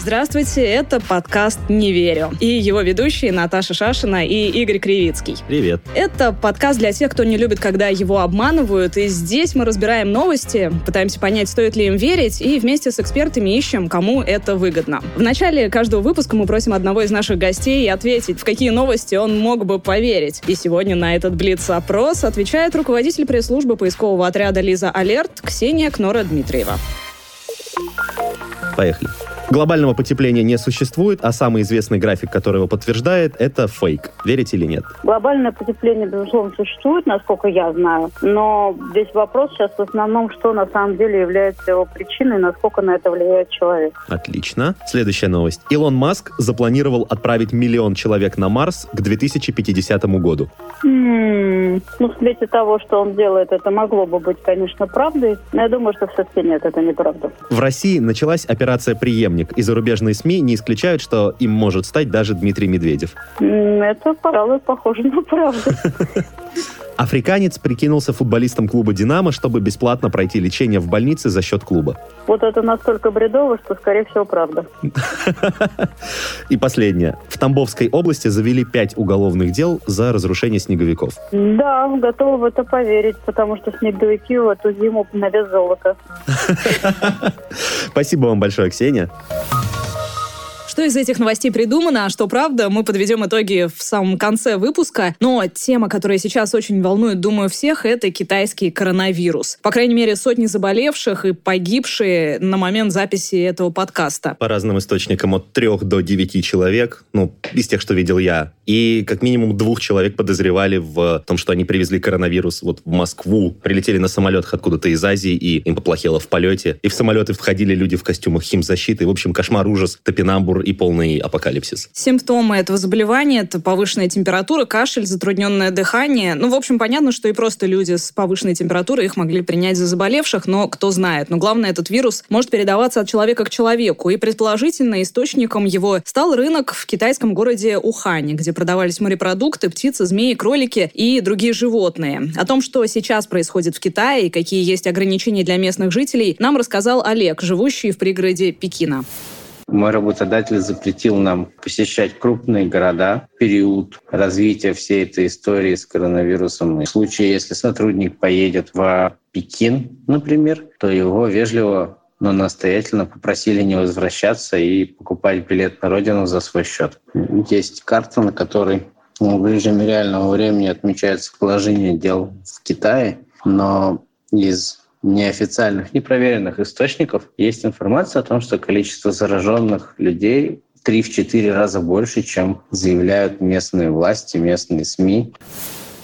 Здравствуйте, это подкаст «Не верю» и его ведущие Наташа Шашина и Игорь Кривицкий. Привет. Это подкаст для тех, кто не любит, когда его обманывают, и здесь мы разбираем новости, пытаемся понять, стоит ли им верить, и вместе с экспертами ищем, кому это выгодно. В начале каждого выпуска мы просим одного из наших гостей ответить, в какие новости он мог бы поверить. И сегодня на этот блиц-опрос отвечает руководитель пресс-службы поискового отряда «Лиза Алерт» Ксения Кнора-Дмитриева. Поехали. Глобального потепления не существует, а самый известный график, который его подтверждает, это фейк. Верите или нет? Глобальное потепление, безусловно, существует, насколько я знаю. Но весь вопрос сейчас в основном, что на самом деле является его причиной, насколько на это влияет человек. Отлично. Следующая новость. Илон Маск запланировал отправить 1 миллион человек на Марс к 2050 году. Ну, в свете того, что он делает, это могло бы быть, конечно, правдой. Но я думаю, что все-таки нет, это неправда. В России началась операция «Преемник». И зарубежные СМИ не исключают, что им может стать даже Дмитрий Медведев. Это, пожалуй, похоже на правду. Африканец прикинулся футболистом клуба «Динамо», чтобы бесплатно пройти лечение в больнице за счет клуба. Вот это настолько бредово, что, скорее всего, правда. И последнее. В Тамбовской области завели 5 уголовных дел за разрушение снеговиков. Да, готова в это поверить, потому что снеговики в эту зиму на вес золота. Спасибо вам большое, Ксения. Что из этих новостей придумано, а что правда, мы подведем итоги в самом конце выпуска. Но тема, которая сейчас очень волнует, думаю, всех, это китайский коронавирус. По крайней мере, сотни заболевших и погибшие на момент записи этого подкаста. По разным источникам от 3 до 9 человек, из тех, что видел я. И как минимум 2 человек подозревали в том, что они привезли коронавирус в Москву. Прилетели на самолетах откуда-то из Азии, и им поплохело в полете. И в самолеты входили люди в костюмах химзащиты. В общем, кошмар, ужас, топинамбур и полный апокалипсис. Симптомы этого заболевания – это повышенная температура, кашель, затрудненное дыхание. В общем, понятно, что и просто люди с повышенной температурой их могли принять за заболевших, но кто знает. Но главное, этот вирус может передаваться от человека к человеку. И, предположительно, источником его стал рынок в китайском городе Ухань, где продавались морепродукты, птицы, змеи, кролики и другие животные. О том, что сейчас происходит в Китае и какие есть ограничения для местных жителей, нам рассказал Олег, живущий в пригороде Пекина. Мой работодатель запретил нам посещать крупные города в период развития всей этой истории с коронавирусом. И в случае, если сотрудник поедет в Пекин, например, то его вежливо, но настоятельно попросили не возвращаться и покупать билет на родину за свой счет. Есть карта, на которой в режиме реального времени отмечается положение дел в Китае, но из неофициальных, непроверенных источников есть информация о том, что количество зараженных людей 3-4 раза больше, чем заявляют местные власти, местные СМИ.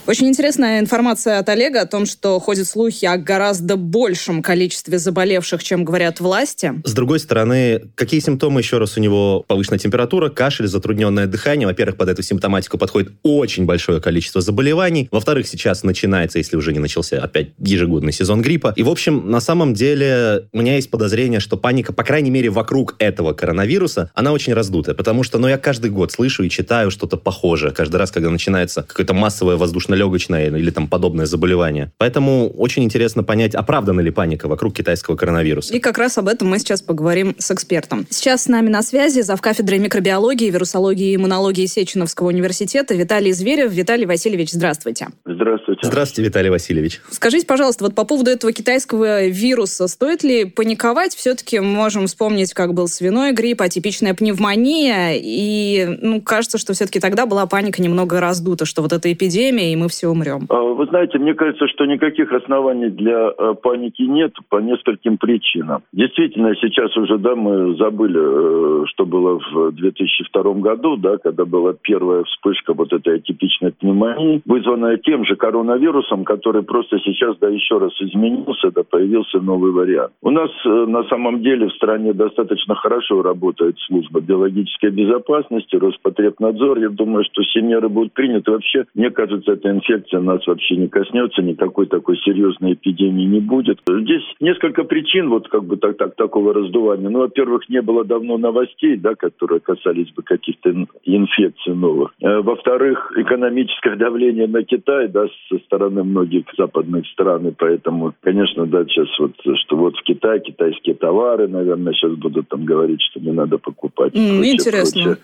Очень интересная информация от Олега о том, что ходят слухи о гораздо большем количестве заболевших, чем говорят власти. С другой стороны, какие симптомы еще раз у него? Повышенная температура, кашель, затрудненное дыхание. Во-первых, под эту симптоматику подходит очень большое количество заболеваний. Во-вторых, сейчас начинается, если уже не начался, опять ежегодный сезон гриппа. И, в общем, на самом деле, у меня есть подозрение, что паника, по крайней мере, вокруг этого коронавируса, она очень раздутая. Потому что, я каждый год слышу и читаю что-то похожее. Каждый раз, когда начинается какое-то массовое воздушное легочное или подобное заболевание. Поэтому очень интересно понять, оправдана ли паника вокруг китайского коронавируса. И как раз об этом мы сейчас поговорим с экспертом. Сейчас с нами на связи завкафедрой микробиологии, вирусологии и иммунологии Сеченовского университета Виталий Зверев. Виталий Васильевич, здравствуйте. Здравствуйте. Здравствуйте, Виталий Васильевич. Скажите, пожалуйста, по поводу этого китайского вируса, стоит ли паниковать? Все-таки можем вспомнить, как был свиной грипп, атипичная пневмония, и кажется, что все-таки тогда была паника немного раздута, что эта эпидемия, и мы мы все умрем? Вы знаете, мне кажется, что никаких оснований для паники нет по нескольким причинам. Действительно, сейчас уже, да, мы забыли, что было в 2002 году, да, когда была первая вспышка вот этой атипичной пневмонии, вызванная тем же коронавирусом, который просто сейчас, да, еще раз изменился, да, появился новый вариант. У нас на самом деле в стране достаточно хорошо работает служба биологической безопасности, Роспотребнадзор. Я думаю, что все меры будут приняты. Вообще, мне кажется, эта инфекция нас вообще не коснется, никакой такой серьезной эпидемии не будет. Здесь несколько причин вот как бы такого раздувания. Ну, во-первых, не было давно новостей, да, которые касались бы каких-то инфекций новых. Во-вторых, экономическое давление на Китай, да, со стороны многих западных стран, и поэтому, конечно, да, сейчас вот, что вот в Китае китайские товары, наверное, сейчас будут там говорить, что не надо покупать. Интересно.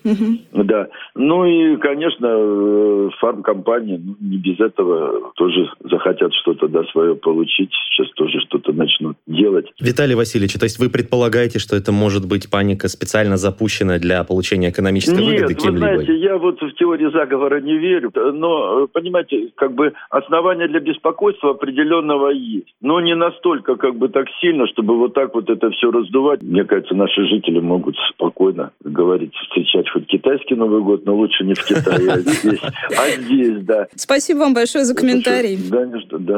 Да. Ну и, конечно, фармкомпании, ну, не без этого тоже захотят что-то, да, свое получить. Сейчас тоже что-то начнут делать. Виталий Васильевич, то есть вы предполагаете, что это может быть паника специально запущена для получения экономической выгоды кем-либо? Нет, вы знаете, я вот в теорию заговора не верю. Но, понимаете, как бы основания для беспокойства определенного есть. Но не настолько, как бы, так сильно, чтобы вот так вот это все раздувать. Мне кажется, наши жители могут спокойно, как говорится, встречать хоть китайский Новый год, но лучше не в Китае, а здесь, да. Спасибо вам большое за комментарий.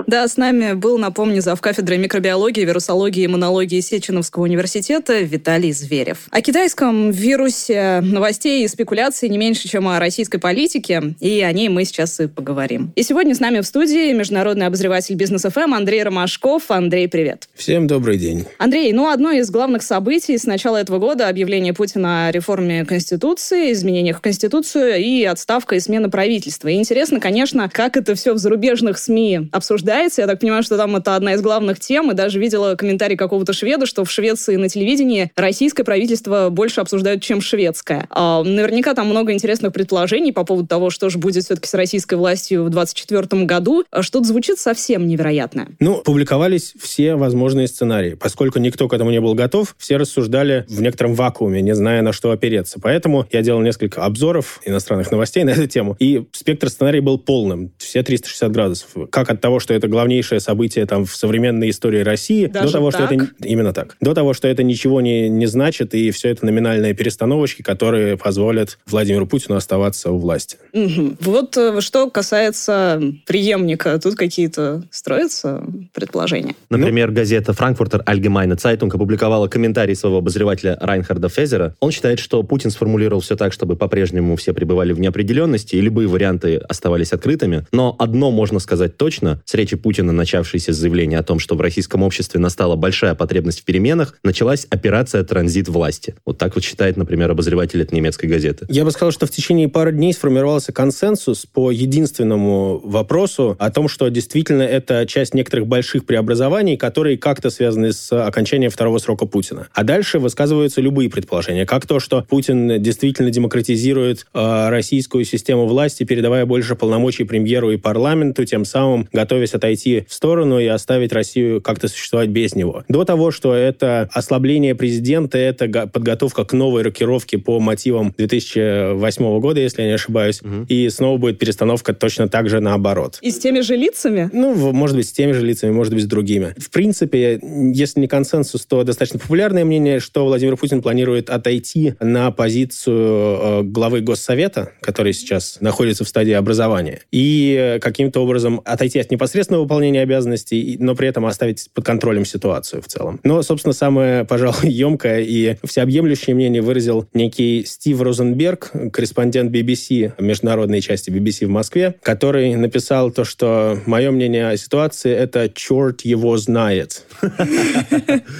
Да, с нами был, напомню, завкафедрой микробиологии, вирусологии и иммунологии Сеченовского университета Виталий Зверев. О китайском вирусе новостей и спекуляций не меньше, чем о российской политике, и о ней мы сейчас и поговорим. И сегодня с нами в студии международный обозреватель Бизнес ФМ Андрей Ромашков. Андрей, привет. Всем добрый день. Андрей, одно из главных событий с начала этого года — объявление Путина о реформе Конституции, изменениях в Конституцию и отставка и смена правительства. И интересно, конечно, как это все в зарубежных СМИ обсуждается. Я так понимаю, что там это одна из главных тем, и даже видела комментарий какого-то шведа, что в Швеции на телевидении российское правительство больше обсуждают, чем шведское. Наверняка там много интересных предположений по поводу того, что же будет все-таки с российской властью в 2024 году. Что-то звучит совсем невероятно. Публиковались все возможные сценарии. Поскольку никто к этому не был готов, все рассуждали в некотором вакууме, не зная, на что опереться. Поэтому я делал несколько обзоров иностранных новостей на эту тему, и спектр сценариев был полным. Все 360 градусов. Как от того, что это главнейшее событие там в современной истории России, даже до того, так? Что это... Именно так. До того, что это ничего не значит, и все это номинальные перестановочки, которые позволят Владимиру Путину оставаться у власти. Угу. Вот что касается преемника, тут какие-то строятся предположения? Например, газета Frankfurter Allgemeine Zeitung опубликовала комментарий своего обозревателя Райнхарда Фезера. Он считает, что Путин сформулировал все так, чтобы по-прежнему все пребывали в неопределенности, и любые варианты оставались открытыми. Но одно можно сказать точно: с речи Путина, начавшейся с заявления о том, что в российском обществе настала большая потребность в переменах, началась операция «Транзит власти». Вот так вот считает, например, обозреватель этой немецкой газеты. Я бы сказал, что в течение пары дней сформировался консенсус по единственному вопросу о том, что действительно это часть некоторых больших преобразований, которые как-то связаны с окончанием второго срока Путина. А дальше высказываются любые предположения, как то, что Путин действительно демократизирует российскую систему власти, передавая больше полномочий премьеру и парламенту, тем самым готовясь отойти в сторону и оставить Россию как-то существовать без него. До того, что это ослабление президента, это подготовка к новой рокировке по мотивам 2008 года, если я не ошибаюсь, и снова будет перестановка точно так же наоборот. И с теми же лицами? Может быть, с теми же лицами, может быть, с другими. В принципе, если не консенсус, то достаточно популярное мнение, что Владимир Путин планирует отойти на позицию главы Госсовета, который сейчас находится в стадии образования, и каким-то образом отойти от непосредственного выполнения обязанностей, но при этом оставить под контролем ситуацию в целом. Но, собственно, самое, пожалуй, емкое и всеобъемлющее мнение выразил некий Стив Розенберг, корреспондент BBC, международной части BBC в Москве, который написал то, что мое мнение о ситуации — это «черт его знает».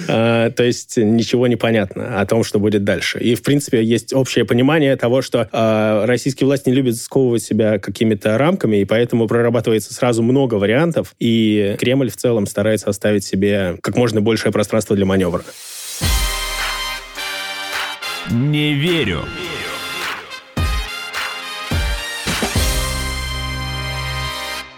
То есть ничего не понятно о том, что будет дальше. И, в принципе, есть общее понимание того, что российские власти не любят сковывать себя какими-то рамками, и поэтому прорабатывается сразу много вариантов, и Кремль в целом старается оставить себе как можно большее пространство для маневра. Не верю.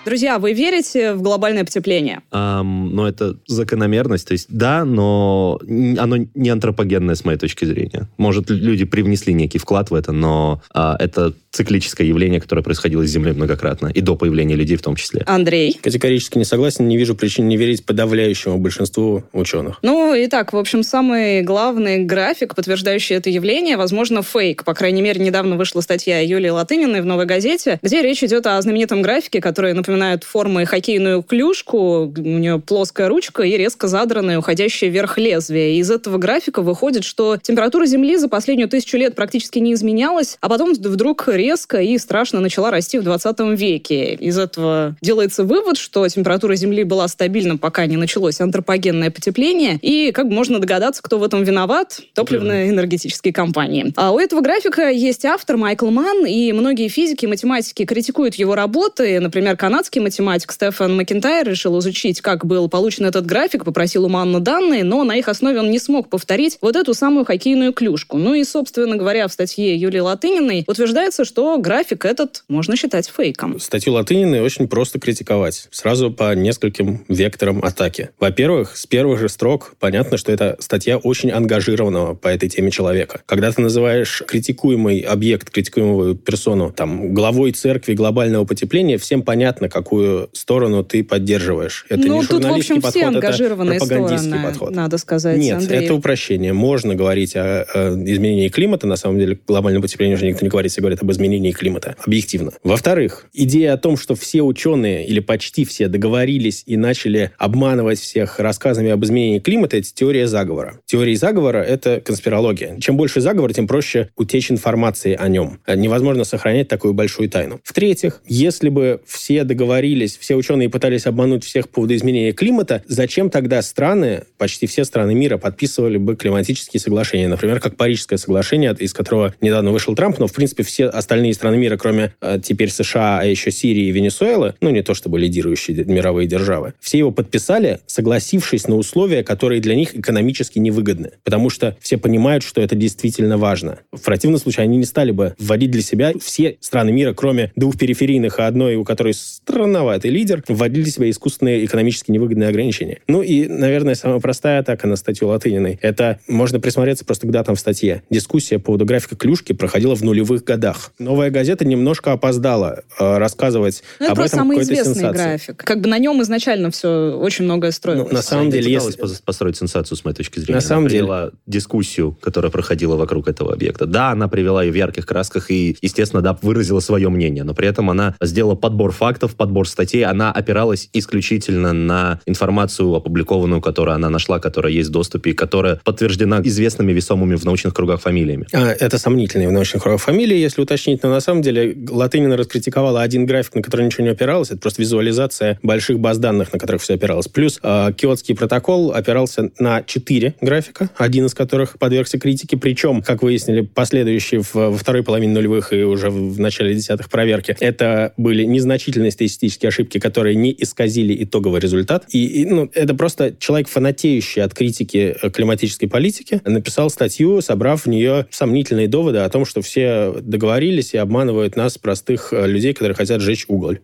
Друзья, вы верите в глобальное потепление? Ну, это закономерность. То есть да, но оно не антропогенное, с моей точки зрения. Может, люди привнесли некий вклад в это, но это циклическое явление, которое происходило с Землей многократно, и до появления людей в том числе. Андрей? Категорически не согласен, не вижу причин не верить подавляющему большинству ученых. Ну, и так, в общем, самый главный график, подтверждающий это явление, возможно, фейк. По крайней мере, недавно вышла статья Юлии Латыниной в «Новой газете», где речь идет о знаменитом графике, который напоминает формы хоккейную клюшку, у нее плоская ручка и резко задранное, уходящее вверх лезвие. Из этого графика выходит, что температура Земли за последнюю 1000 лет практически не изменялась, а потом вдруг резко и страшно начала расти в 20 веке. Из этого делается вывод, что температура Земли была стабильна, пока не началось антропогенное потепление, и как можно догадаться, кто в этом виноват? Топливно-энергетические компании. А у этого графика есть автор Майкл Манн, и многие физики и математики критикуют его работы. Например, канадский математик Стефан Макентайр решил изучить, как был получен этот график, попросил у Манна данные, но на их основе он не смог повторить вот эту самую хоккейную клюшку. Ну и, собственно говоря, в статье Юлии Латыниной утверждается, что график этот можно считать фейком. Статью Латыниной очень просто критиковать. Сразу по нескольким векторам атаки. Во-первых, с первых же строк понятно, что это статья очень ангажированного по этой теме человека. Когда ты называешь критикуемый объект, критикуемую персону, там, главой церкви глобального потепления, всем понятно, какую сторону ты поддерживаешь. Это не журналистский подход, это пропагандистский подход. Надо сказать, нет, Андрей, это упрощение. Можно говорить о изменении климата. На самом деле, глобальное потепление уже никто не говорит, все говорят об изменении климата. Объективно. Во-вторых, идея о том, что все ученые или почти все договорились и начали обманывать всех рассказами об изменении климата, это теория заговора. Теория заговора — это конспирология. Чем больше заговора, тем проще утечь информации о нем. Невозможно сохранять такую большую тайну. В-третьих, если бы все договорились, все ученые пытались обмануть всех по поводу изменения климата, зачем тогда страны, почти все страны мира, подписывали бы климатические соглашения? Например, как Парижское соглашение, из которого недавно вышел Трамп, но, в принципе, все остальные страны мира, кроме теперь США, а еще Сирии и Венесуэлы, ну, не то чтобы лидирующие мировые державы, все его подписали, согласившись на условия, которые для них экономически невыгодны. Потому что все понимают, что это действительно важно. В противном случае они не стали бы вводить для себя все страны мира, кроме двух периферийных, а одной, у которой странноватый лидер, вводили для себя искусственные экономически невыгодные ограничения. Ну и, наверное, самая простая атака на статью Латыниной — это можно присмотреться просто к датам в статье. Дискуссия по поводу графика клюшки проходила в нулевых годах. «Новая газета» немножко опоздала рассказывать об этом какой-то сенсации. Это самый известный график. Как бы на нем изначально все очень многое строилось. Ну, на самом деле, если построить сенсацию, с моей точки зрения, на самом деле дискуссию, которая проходила вокруг этого объекта. Да, она привела ее в ярких красках и, естественно, да, выразила свое мнение, но при этом она сделала подбор фактов, подбор статей, она опиралась исключительно на информацию опубликованную, которую она нашла, которая есть в доступе, и которая подтверждена известными весомыми в научных кругах фамилиями. Это сомнительные в научных кругах фамилии, если уточнить, но на самом деле Латынина раскритиковала один график, на который ничего не опиралось, это просто визуализация больших баз данных, на которых все опиралось. Плюс Киотский протокол опирался на 4 графика, один из которых подвергся критике, причем, как выяснили последующие во второй половине нулевых и уже в начале 10-х проверки, это были незначительные статистические ошибки, которые не исказили итоговый результат. И это просто человек, фанатеющий от критики климатической политики, написал статью, собрав в нее сомнительные доводы о том, что все договорились и обманывают нас, простых людей, которые хотят сжечь уголь.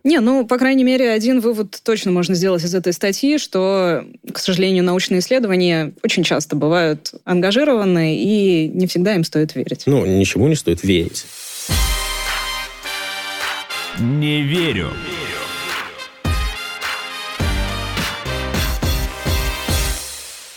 По крайней мере, один вывод точно можно сделать из этой статьи, что, к сожалению, научные исследования очень часто бывают ангажированы, и не всегда им стоит верить. Ничему не стоит верить. Не верю.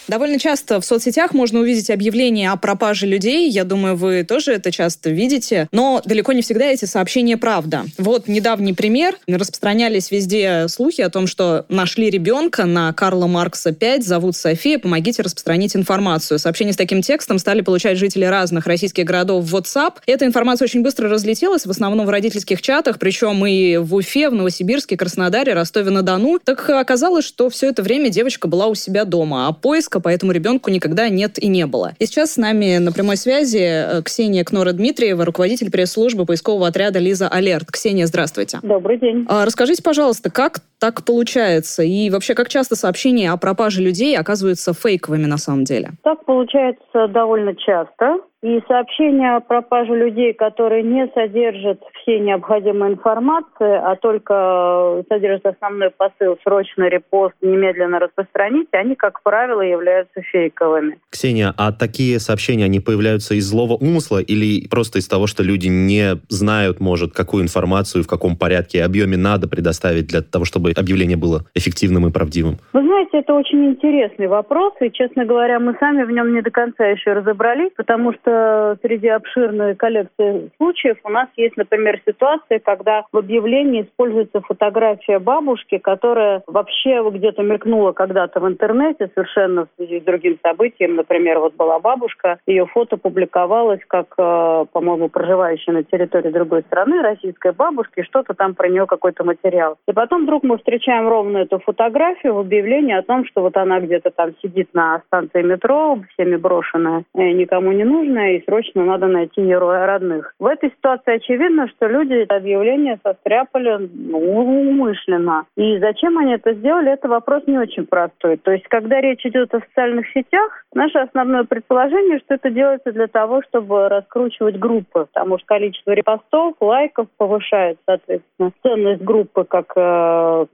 Довольно часто в соцсетях можно увидеть объявления о пропаже людей. Я думаю, вы тоже это часто видите. Но далеко не всегда эти сообщения правда. Вот недавний пример. Распространялись везде слухи о том, что нашли ребенка на Карла Маркса 5, зовут София, помогите распространить информацию. Сообщения с таким текстом стали получать жители разных российских городов в WhatsApp. Эта информация очень быстро разлетелась, в основном в родительских чатах, причем и в Уфе, в Новосибирске, Краснодаре, Ростове-на-Дону. Так оказалось, что все это время девочка была у себя дома, а поиск поэтому ребенку никогда нет и не было. И сейчас с нами на прямой связи Ксения Кнора-Дмитриева, руководитель пресс-службы поискового отряда «Лиза Алерт». Ксения, здравствуйте. Добрый день. Расскажите, пожалуйста, как так получается? И вообще, как часто сообщения о пропаже людей оказываются фейковыми на самом деле? Так получается довольно часто. И сообщения о пропаже людей, которые не содержат всей необходимой информации, а только содержат основной посыл, срочный репост, немедленно распространить, они, как правило, являются фейковыми. Ксения, а такие сообщения, они появляются из злого умысла или просто из того, что люди не знают, может, какую информацию, в каком порядке и объеме надо предоставить для того, чтобы объявление было эффективным и правдивым? Вы знаете, это очень интересный вопрос, и, честно говоря, мы сами в нем не до конца еще разобрались, потому что среди обширной коллекции случаев у нас есть, например, ситуация, когда в объявлении используется фотография бабушки, которая вообще где-то мелькнула когда-то в интернете, совершенно в связи с другим событием. Например, вот была бабушка, ее фото публиковалось как, по-моему, проживающая на территории другой страны, российская бабушка, и что-то там про нее, какой-то материал. И потом вдруг мы встречаем ровно эту фотографию в объявлении о том, что вот она где-то там сидит на станции метро, всеми брошенная, никому не нужная, и срочно надо найти ее родных. В этой ситуации очевидно, что люди это объявление состряпали умышленно. И зачем они это сделали, это вопрос не очень простой. То есть, когда речь идет о социальных сетях, наше основное предположение, что это делается для того, чтобы раскручивать группы, потому что количество репостов, лайков повышает, соответственно, ценность группы как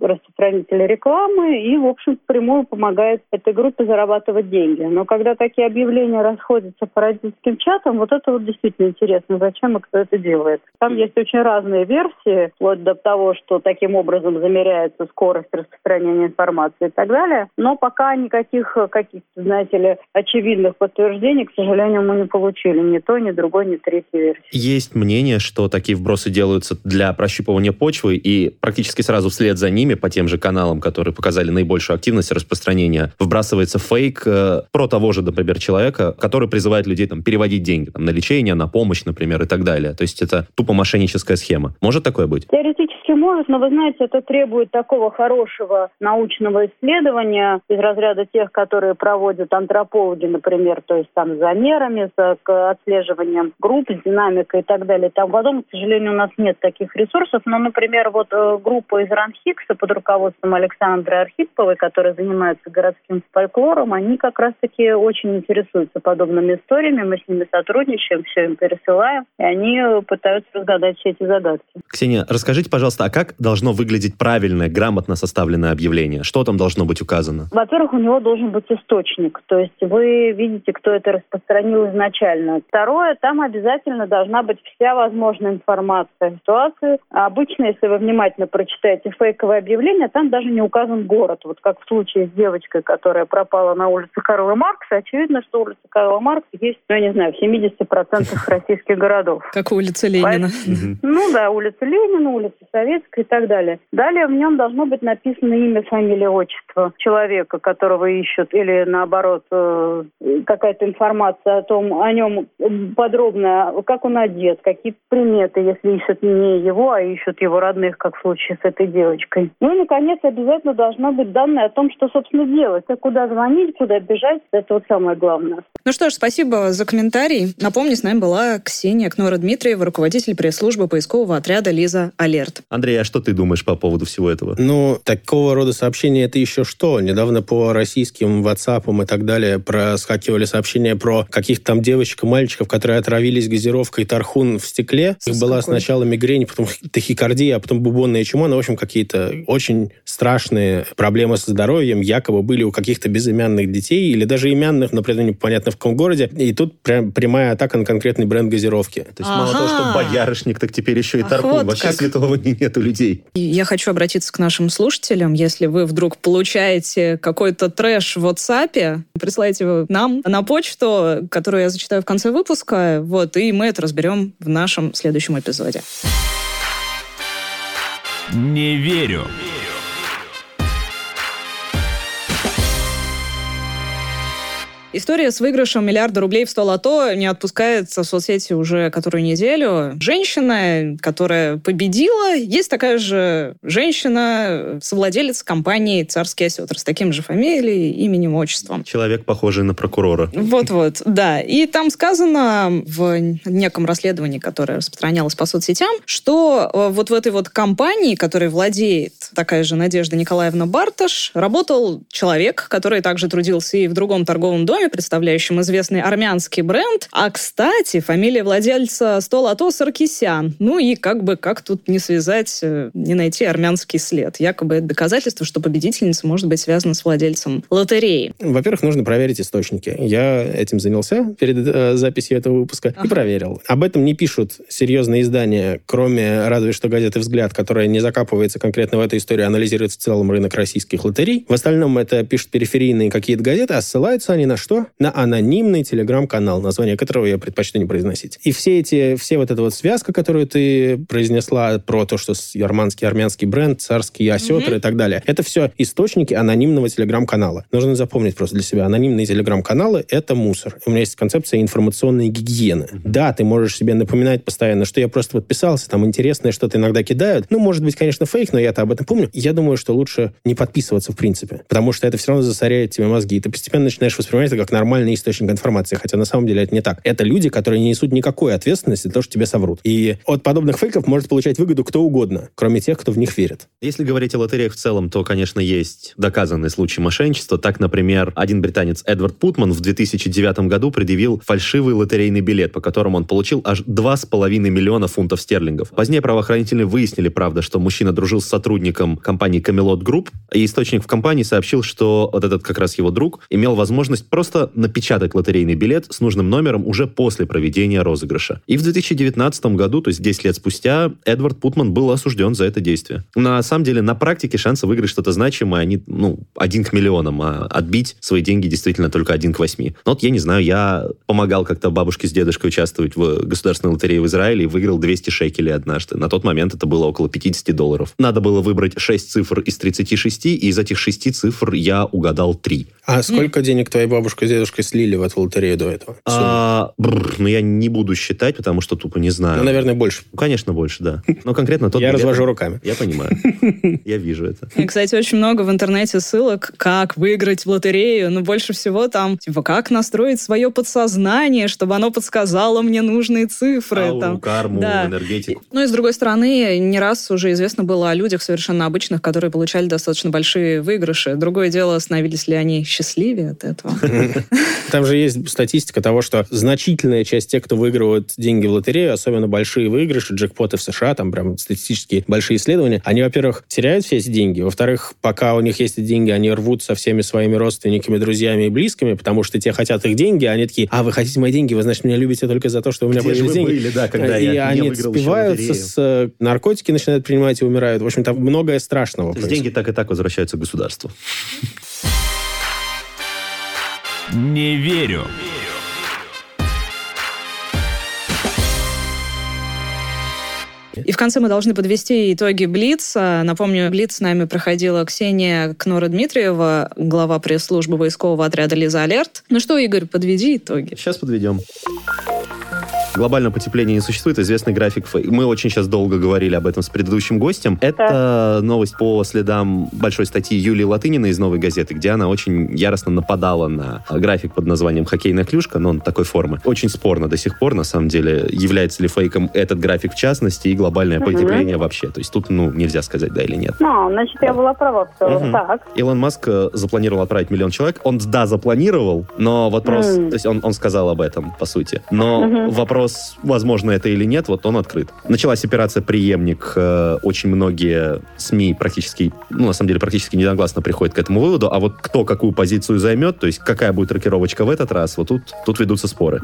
распространителя рекламы и, в общем, впрямую помогает этой группе зарабатывать деньги. Но когда такие объявления расходятся по родительским чатом, вот это вот действительно интересно, зачем и кто это делает. Там есть очень разные версии, вплоть до того, что таким образом замеряется скорость распространения информации и так далее, но пока никаких каких-то, знаете ли, очевидных подтверждений, к сожалению, мы не получили. Ни той, ни другой, ни третьей версии. Есть мнение, что такие вбросы делаются для прощупывания почвы, и практически сразу вслед за ними, по тем же каналам, которые показали наибольшую активность распространения, вбрасывается фейк про того же, например, человека, который призывает людей там переводить деньги там, на лечение, на помощь, например, и так далее. То есть это тупо мошенническая схема. Может такое быть? Теоретически может, но, вы знаете, это требует такого хорошего научного исследования из разряда тех, которые проводят антропологи, например, то есть там с замерами, с отслеживанием групп, с динамикой и так далее. Там потом, к сожалению, у нас нет таких ресурсов, но, например, вот группа из РАНХиГСа под руководством Александры Архиповой, которая занимается городским фольклором, они как раз-таки очень интересуются подобными историями. Мы с ними сотрудничаем, все им пересылаем, и они пытаются разгадать все эти загадки. Ксения, расскажите, пожалуйста, а как должно выглядеть правильное, грамотно составленное объявление? Что там должно быть указано? Во-первых, у него должен быть источник, то есть вы видите, кто это распространил изначально. Второе, там обязательно должна быть вся возможная информация о ситуации. Обычно, если вы внимательно прочитаете фейковое объявление, там даже не указан город. Вот как в случае с девочкой, которая пропала на улице Карла Маркса, очевидно, что улица Карла Маркса есть, ну, я не знаю, в 70% российских городов. Как улица Ленина. Ну да, улица Ленина, улица Советская и так далее. Далее в нем должно быть написано имя, фамилия, отчество человека, которого ищут, или наоборот какая-то информация о том, о нем подробная, как он одет, какие приметы, если ищут не его, а ищут его родных, как в случае с этой девочкой. Ну и, наконец, обязательно должна быть данные о том, что, собственно, делать, куда звонить, куда бежать, это вот самое главное. Ну что ж, спасибо за комментарий. Напомню, с нами была Ксения Кнора-Дмитриева, руководитель пресс-службы поискового отряда «Лиза Алерт». Андрей, а что ты думаешь по поводу всего этого? Ну, такого рода сообщения это еще что? Недавно по российским WhatsApp'ам и так далее проскакивали сообщения про каких-то там девочек и мальчиков, которые отравились газировкой тархун в стекле. Их была сначала мигрень, потом тахикардия, а потом бубонная чума. Ну, в общем, какие-то очень страшные проблемы со здоровьем якобы были у каких-то безымянных детей или даже имянных, например, непонятно в каком городе. И тут прямая атака на конкретный бренд газировки. То есть мало того, что боярышник, так теперь еще и тархун. Вот вообще как. Святого нет у людей. И я хочу обратиться к нашим слушателям. Если вы вдруг получаете какой-то трэш в WhatsApp, присылайте его нам на почту, которую я зачитаю в конце выпуска. Вот, и мы это разберем в нашем следующем эпизоде. Не верю. История с выигрышем $1 миллиарда рублей в Столото не отпускается в соцсети уже которую неделю. Женщина, которая победила, есть такая же женщина, совладелец компании «Царский осетр» с таким же фамилией, именем, отчеством. Человек, похожий на прокурора. Вот-вот, да. И там сказано в неком расследовании, которое распространялось по соцсетям, что вот в этой вот компании, которой владеет такая же Надежда Николаевна Барташ, работал человек, который также трудился и в другом торговом доме, Динамо, представляющим известный армянский бренд. А, кстати, фамилия владельца Столото Саркисян. Ну и как тут не связать, не найти армянский след. Якобы это доказательство, что победительница может быть связана с владельцем лотереи. Во-первых, нужно проверить источники. Я этим занялся перед записью этого выпуска и проверил. Об этом не пишут серьезные издания, кроме разве что газеты «Взгляд», которая не закапывается конкретно в эту историю, анализирует в целом рынок российских лотерей. В остальном это пишут периферийные какие-то газеты, а ссылаются они на что? На анонимный телеграм-канал, название которого я предпочту не произносить. И все вот эта вот связка, которую ты произнесла про то, что армянский бренд, царский осетр и так далее, это все источники анонимного телеграм-канала. Нужно запомнить просто для себя. Анонимные телеграм-каналы — это мусор. У меня есть концепция информационной гигиены. Да, ты можешь себе напоминать постоянно, что я просто подписался, там интересное что-то иногда кидают. Ну, может быть, конечно, фейк, но я-то об этом помню. Я думаю, что лучше не подписываться в принципе, потому что это все равно засоряет тебе мозги. И ты постепенно начинаешь воспринимать это как нормальный источник информации, хотя на самом деле это не так. Это люди, которые не несут никакой ответственности за то, что тебе соврут. И от подобных фейков может получать выгоду кто угодно, кроме тех, кто в них верит. Если говорить о лотереях в целом, то, конечно, есть доказанные случаи мошенничества. Так, например, один британец Эдвард Путман в 2009 году предъявил фальшивый лотерейный билет, по которому он получил аж 2,5 миллиона фунтов стерлингов. Позднее правоохранители выяснили, правда, что мужчина дружил с сотрудником компании Camelot Group, и источник в компании сообщил, что вот этот как раз его друг имел возможность просто напечатать лотерейный билет с нужным номером уже после проведения розыгрыша. И в 2019 году, то есть 10 лет спустя, Эдвард Путман был осужден за это действие. На самом деле, на практике шансы выиграть что-то значимое, они, один к миллионам, а отбить свои деньги действительно только 1 к 8. Но вот я не знаю, я помогал как-то бабушке с дедушкой участвовать в государственной лотерее в Израиле и выиграл 200 шекелей однажды. На тот момент это было около 50 долларов. Надо было выбрать 6 цифр из 36, и из этих 6 цифр я угадал 3. А сколько денег твоя бабушка с дедушкой слили в эту лотерею до этого? Я не буду считать, потому что тупо не знаю. Наверное, больше. Конечно, больше, да. Но конкретно тот... Я развожу руками. Я понимаю. Я вижу это. И, кстати, очень много в интернете ссылок, как выиграть в лотерею, но больше всего там, как настроить свое подсознание, чтобы оно подсказало мне нужные цифры. Ауру, карму, энергетику. Ну и, с другой стороны, не раз уже известно было о людях совершенно обычных, которые получали достаточно большие выигрыши. Другое дело, становились ли они счастливее от этого. Там же есть статистика того, что значительная часть тех, кто выигрывает деньги в лотерею, особенно большие выигрыши, джекпоты в США, там прям статистически большие исследования, они, во-первых, теряют все эти деньги, во-вторых, пока у них есть эти деньги, они рвут со всеми своими родственниками, друзьями и близкими, потому что те хотят их деньги, а они такие: а, вы хотите мои деньги, вы, значит, меня любите только за то, что у меня были деньги. Были, да, когда и я они спиваются, наркотики начинают принимать и умирают. В общем, там многое страшного. То есть деньги так и так возвращаются к государству. Не верю. И в конце мы должны подвести итоги Блица. Напомню, Блиц с нами проходила Ксения Кнора-Дмитриева, глава пресс-службы войскового отряда «Лиза Алерт». Ну что, Игорь, подведи итоги. Сейчас подведем. Глобального потепления не существует, известный график. Мы очень сейчас долго говорили об этом с предыдущим гостем. Это новость по следам большой статьи Юлии Латынина из «Новой газеты», где она очень яростно нападала на график под названием «Хоккейная клюшка», но он такой формы. Очень спорно до сих пор, на самом деле, является ли фейком этот график в частности и глобальное потепление вообще. То есть тут, нельзя сказать, да или нет. Значит, я была права в целом. Так. Илон Маск запланировал отправить 1 миллион человек. Он, запланировал, но вопрос... То есть он сказал об этом, по сути. Но вопрос, возможно это или нет, он открыт. Началась операция «Преемник». Очень многие СМИ практически, на самом деле, практически недогласно приходят к этому выводу, а вот кто какую позицию займет, то есть какая будет рокировочка в этот раз, вот тут ведутся споры.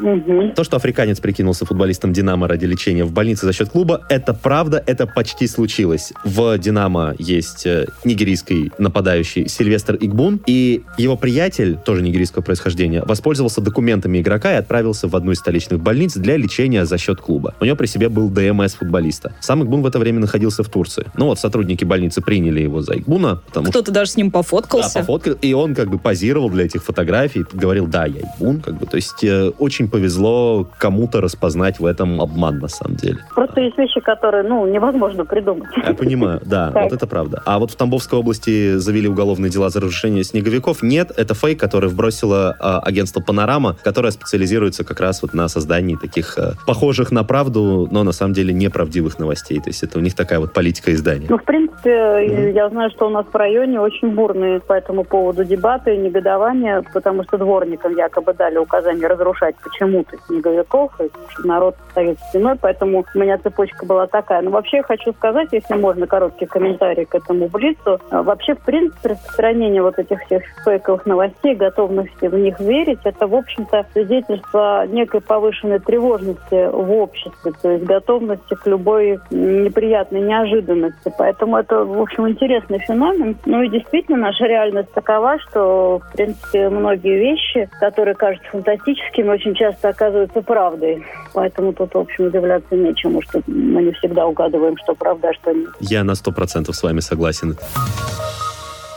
То, что африканец прикинулся футболистом «Динамо» ради лечения в больнице за счет клуба, это правда, это почти случилось. В «Динамо» есть нигерийский нападающий Сильвестр Игбун, и его приятель, тоже нигерийского происхождения, воспользовался документами игрока и отправился в одну из столичных больниц для лечения за счет клуба. У него при себе был ДМС футболиста. Сам Игбун в это время находился в Турции. Сотрудники больницы приняли его за Игбуна, потому что... Кто-то даже с ним пофоткался. Да, пофоткался. И он позировал для этих фотографий, говорил: да, я Игбун. То есть очень повезло кому-то распознать в этом обман, на самом деле. Просто есть вещи, которые, невозможно придумать. Я понимаю, да, вот это правда. А вот в Тамбовской области завели уголовные дела за разрушение снеговиков. Нет, это фейк, который вбросило агентство «Панорама», которое специализируется как раз вот на создании таких похожих на правду, но на самом деле неправдивых новостей. То есть это у них такая вот политика издания. Ну, в принципе, я знаю, что у нас в районе очень бурные по этому поводу дебаты и негодования, потому что дворникам якобы дали указание разрушать почему-то снеговиков, и народ стоит стеной, поэтому у меня цепочка была такая. Но вообще хочу сказать, если можно, короткий комментарий к этому блицу. Вообще, в принципе, распространение вот этих всех фейковых новостей, готовности в них верить, это, в общем-то, свидетельство некой повышенной тревожности в обществе, то есть готовности к любой неприятной неожиданности. Поэтому это, в общем, интересный феномен. Ну и действительно, наша реальность такова, что, в принципе, многие вещи, которые кажутся фантастическими, очень часто оказываются правдой. Поэтому тут, в общем, удивляться нечему, что мы не всегда угадываем, что правда, а что нет. Я на 100% с вами согласен.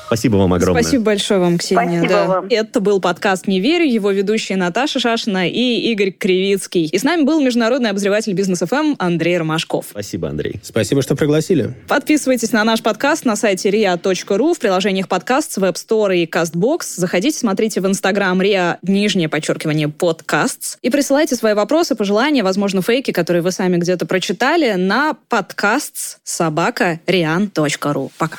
Спасибо вам огромное. Спасибо большое вам, Ксения. Спасибо вам. Это был подкаст «Не верю», его ведущие Наташа Шашина и Игорь Кривицкий. И с нами был международный обозреватель «Бизнес ФМ» Андрей Ромашков. Спасибо, Андрей. Спасибо, что пригласили. Подписывайтесь на наш подкаст на сайте ria.ru, в приложениях подкаст, Web Store и Castbox. Заходите, смотрите в Instagram ria_podcasts и присылайте свои вопросы, пожелания, возможно, фейки, которые вы сами где-то прочитали, на podcasts@rian.ru. Пока.